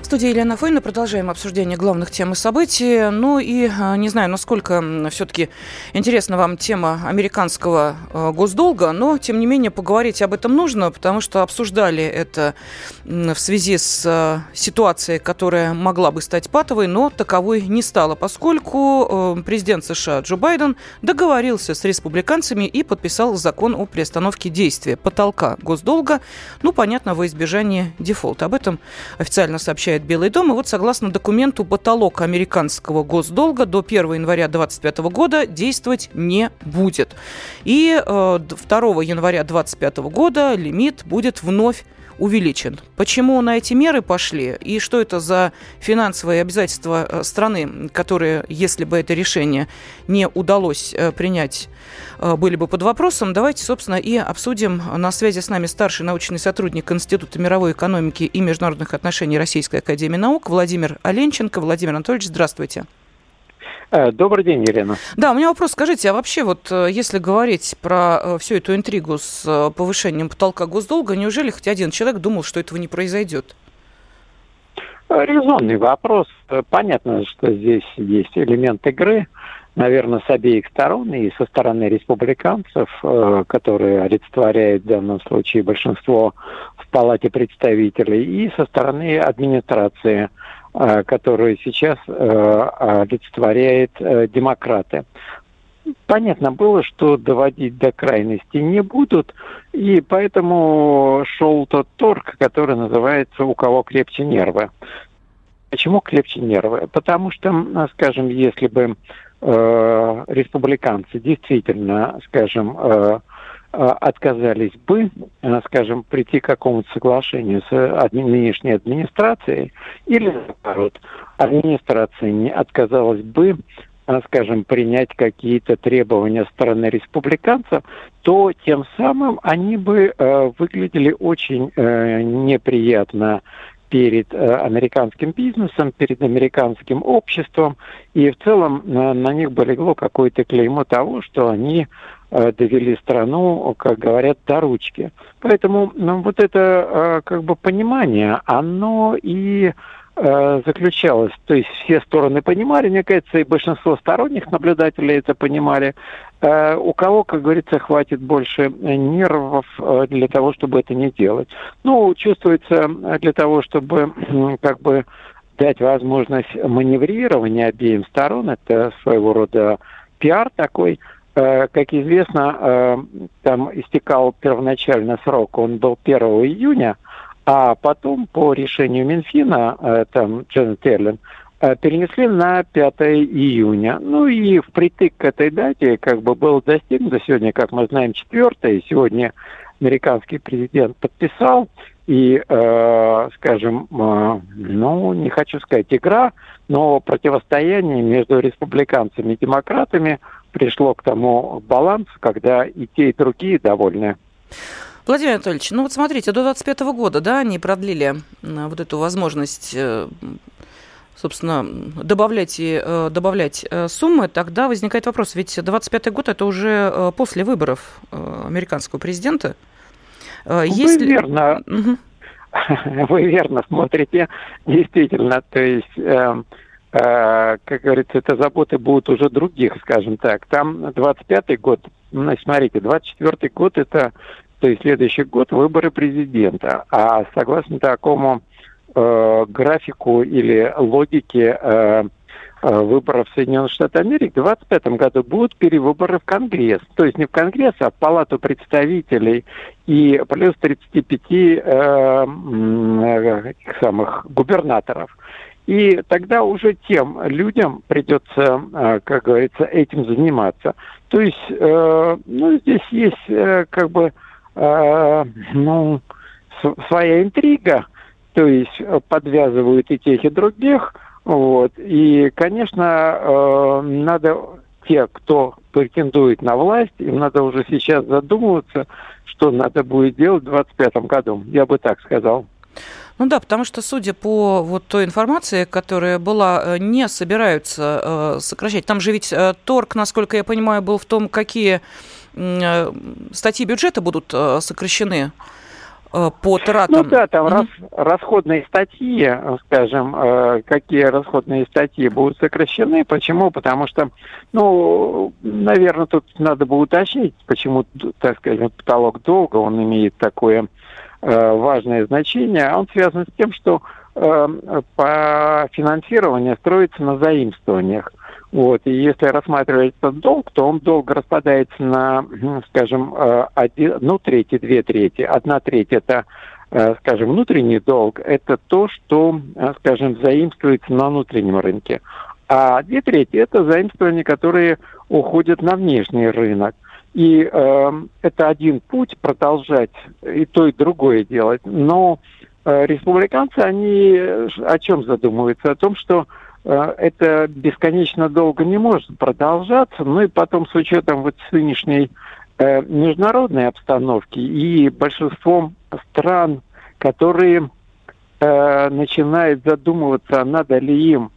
В студии Елена Фойна. Продолжаем обсуждение главных тем и событий. Ну и не знаю, насколько все-таки интересна вам тема американского госдолга, но, тем не менее, поговорить об этом нужно, потому что обсуждали это в связи с ситуацией, которая могла бы стать патовой, но таковой не стала, поскольку президент США Джо Байден договорился с республиканцами и подписал закон о приостановке действия потолка госдолга, ну, понятно, во избежание дефолта. Об этом официально сообщает Белый дом. И вот согласно документу потолок американского госдолга до 1 января 2025 года действовать не будет. И 2 января 2025 года лимит будет вновь увеличен. Почему на эти меры пошли и что это за финансовые обязательства страны, которые, если бы это решение не удалось принять, были бы под вопросом, давайте, собственно, и обсудим. На связи с нами старший научный сотрудник Института мировой экономики и международных отношений Российской Академии Наук Владимир Оленченко. Владимир Анатольевич, здравствуйте. Добрый день, Елена. Да, у меня вопрос. Скажите, а вообще вот если говорить про всю эту интригу с повышением потолка госдолга, неужели хоть один человек думал, что этого не произойдет? Резонный вопрос. Понятно, что здесь есть элемент игры, наверное, с обеих сторон, и со стороны республиканцев, которые олицетворяют в данном случае большинство в Палате представителей, и со стороны администрации, которую сейчас олицетворяет демократы. Понятно было, что доводить до крайности не будут, и поэтому шел тот торг, который называется «У кого крепче нервы». Почему крепче нервы? Потому что, скажем, если бы республиканцы действительно, скажем, отказались бы, скажем, прийти к какому-то соглашению с нынешней администрацией, или, наоборот, администрация не отказалась бы, скажем, принять какие-то требования со стороны республиканцев, то тем самым они бы выглядели очень неприятно перед американским бизнесом, перед американским обществом, и в целом на них бы легло какое-то клеймо того, что они довели страну, как говорят, до ручки. Поэтому вот это как бы понимание, оно и заключалось. То есть все стороны понимали, мне кажется, и большинство сторонних наблюдателей это понимали. У кого, как говорится, хватит больше нервов для того, чтобы это не делать. Ну, чувствуется, для того, чтобы как бы дать возможность маневрирования обеим сторон, это своего рода пиар такой. Как известно, там истекал первоначально срок, он был 1 июня, а потом по решению Минфина, там Джанет Йеллен, перенесли на 5 июня. Ну и впритык к этой дате как бы было достигнуто. Сегодня, как мы знаем, 4-е, сегодня американский президент подписал. И, скажем, ну, не хочу сказать игра, но противостояние между республиканцами и демократами пришло к тому балансу, когда и те, и другие довольны. Владимир Анатольевич, ну вот смотрите, до 25 года, да, они продлили вот эту возможность, собственно, добавлять суммы, тогда возникает вопрос, ведь 25-й год – это уже после выборов американского президента. Верно. Угу. Вы верно смотрите, действительно, то есть... как говорится, это заботы будут уже других, скажем так. Там 25-й год, смотрите, 24-й год, это, то есть следующий год, выборы президента. А согласно такому графику или логике выборов в Соединенных Штатах Америки, в 25-м году будут перевыборы в Конгресс. То есть не в Конгресс, а в Палату представителей. И плюс 35 самых губернаторов. И тогда уже тем людям придется, как говорится, этим заниматься. То есть, ну, здесь есть, как бы, ну, своя интрига, то есть подвязывают и тех, и других, вот. И, конечно, надо те, кто претендует на власть, им надо уже сейчас задумываться, что надо будет делать в 2025 году. Я бы так сказал. Ну да, потому что, судя по вот той информации, которая была, не собираются сокращать. Там же ведь торг, насколько я понимаю, был в том, какие статьи бюджета будут сокращены по тратам. Ну да, там расходные статьи, скажем, какие расходные статьи будут сокращены. Почему? Потому что, наверное, тут надо бы уточнить, почему, так скажем, потолок долга, он имеет такое важное значение. Он связан с тем, что по финансированию строится на заимствованиях. Вот. И если рассматривать этот долг, то он долго распадается на, скажем, одну треть и две трети. Одна треть – это, скажем, внутренний долг, это то, что, скажем, заимствуется на внутреннем рынке. А две трети – это заимствования, которые уходят на внешний рынок. И это один путь продолжать и то, и другое делать. Но республиканцы, они о чем задумываются? О том, что это бесконечно долго не может продолжаться. Ну и потом, с учетом вот нынешней международной обстановки и большинством стран, которые начинают задумываться, надо ли им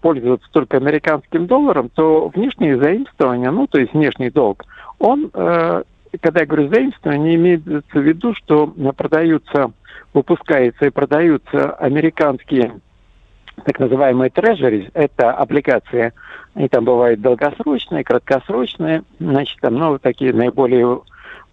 пользоваться только американским долларом, то внешние заимствования, то есть внешний долг, он, когда я говорю заимствование, имеется в виду, что выпускаются и продаются американские так называемые трежерис, это облигации, они там бывают долгосрочные, краткосрочные, значит, там, такие наиболее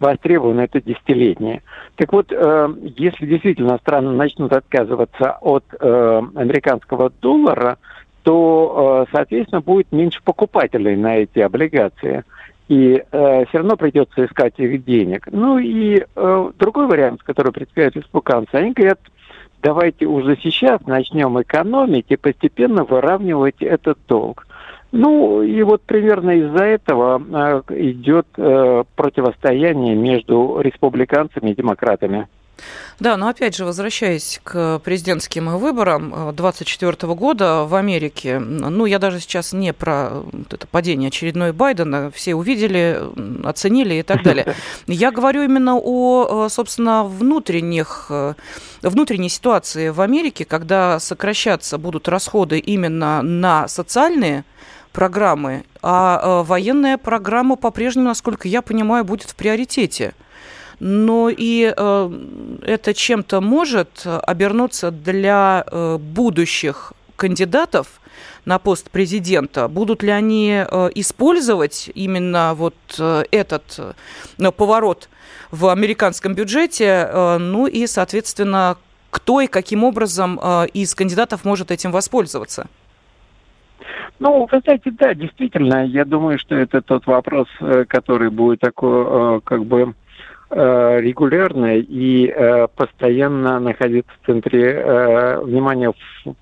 востребованные, это десятилетние. Так вот, если действительно страны начнут отказываться от американского доллара, то, соответственно, будет меньше покупателей на эти облигации. И все равно придется искать их денег. Другой вариант, который предлагают республиканцы, они говорят, давайте уже сейчас начнем экономить и постепенно выравнивать этот долг. И вот примерно из-за этого идет противостояние между республиканцами и демократами. Да, но опять же, возвращаясь к президентским выборам 2024 года в Америке, я даже сейчас не про это падение очередной Байдена, все увидели, оценили и так далее. Я говорю именно о, собственно, внутренней ситуации в Америке, когда сокращаться будут расходы именно на социальные программы, а военная программа по-прежнему, насколько я понимаю, будет в приоритете. Но и это чем-то может обернуться для будущих кандидатов на пост президента. Будут ли они использовать именно вот этот поворот в американском бюджете? И, соответственно, кто и каким образом из кандидатов может этим воспользоваться? Вы знаете, да, действительно, я думаю, что это тот вопрос, который будет такой, регулярно и постоянно находиться в центре внимания,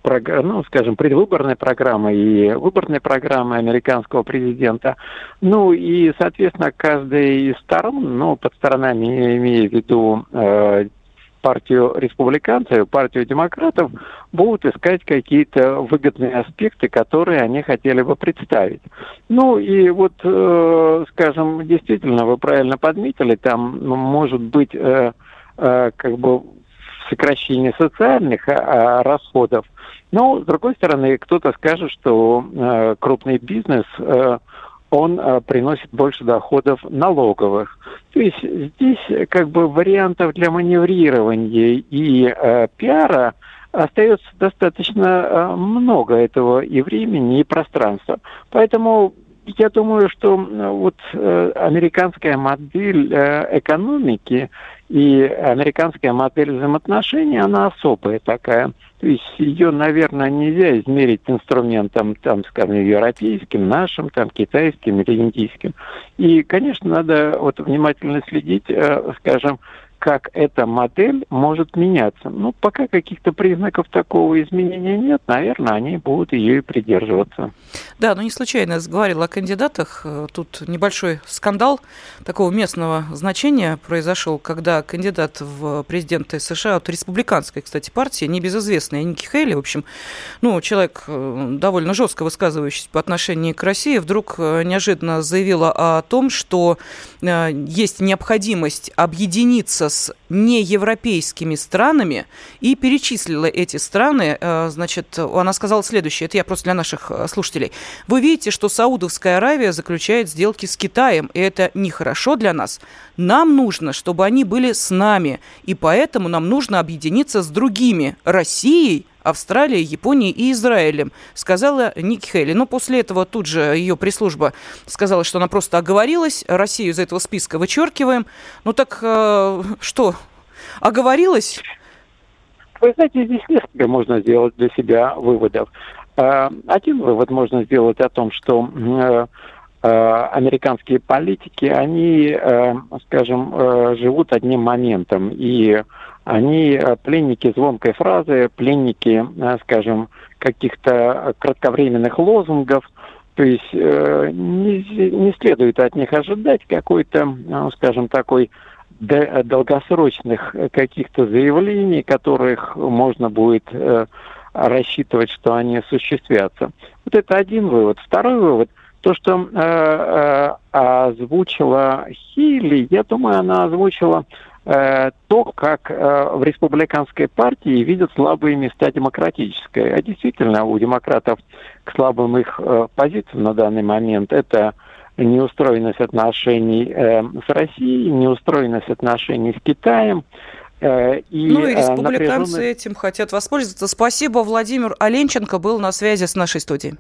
предвыборной программы и выборной программы американского президента. И, соответственно, каждая из сторон, под сторонами я имею в виду партию республиканцев, партию демократов, будут искать какие-то выгодные аспекты, которые они хотели бы представить. Действительно, вы правильно подметили, там может быть сокращение социальных расходов. Но, с другой стороны, кто-то скажет, что крупный бизнес он приносит больше доходов налоговых. То есть здесь вариантов для маневрирования и пиара остается достаточно много этого и времени, и пространства. Поэтому я думаю, что американская модель экономики и американская модель взаимоотношений, она особая такая. То есть ее, наверное, нельзя измерить инструментом, европейским, нашим, китайским или индийским. И, конечно, надо внимательно следить, как эта модель может меняться. Ну, пока каких-то признаков такого изменения нет, наверное, они будут ее и придерживаться. Да, ну не случайно я говорила о кандидатах. Тут небольшой скандал такого местного значения произошел, когда кандидат в президенты США от республиканской, кстати, партии, небезызвестная Никки Хейли, в общем, ну, человек довольно жестко высказывающийся по отношению к России, вдруг неожиданно заявила о том, что есть необходимость объединиться с неевропейскими странами, и перечислила эти страны. Значит, она сказала следующее, это я просто для наших слушателей. Вы видите, что Саудовская Аравия заключает сделки с Китаем, и это нехорошо для нас. Нам нужно, чтобы они были с нами, и поэтому нам нужно объединиться с другими, Россией, Австралией, Японией и Израилем, сказала Никки Хейли. Но после этого тут же ее пресс-служба сказала, что она просто оговорилась, Россию из этого списка вычеркиваем. Ну так что, оговорилась? Вы знаете, здесь несколько можно сделать для себя выводов. Один вывод можно сделать о том, что американские политики, они, скажем, живут одним моментом, и они пленники звонкой фразы, пленники, скажем, каких-то кратковременных лозунгов. То есть не следует от них ожидать какой-то, скажем, такой долгосрочных каких-то заявлений, которых можно будет рассчитывать, что они осуществятся. Вот это один вывод. Второй вывод. То, что озвучила Хейли, я думаю, она озвучила то, как в республиканской партии видят слабые места демократической. А действительно, у демократов к слабым их позициям на данный момент это неустроенность отношений с Россией, неустроенность отношений с Китаем. И республиканцы этим хотят воспользоваться. Спасибо. Владимир Оленченко был на связи с нашей студией.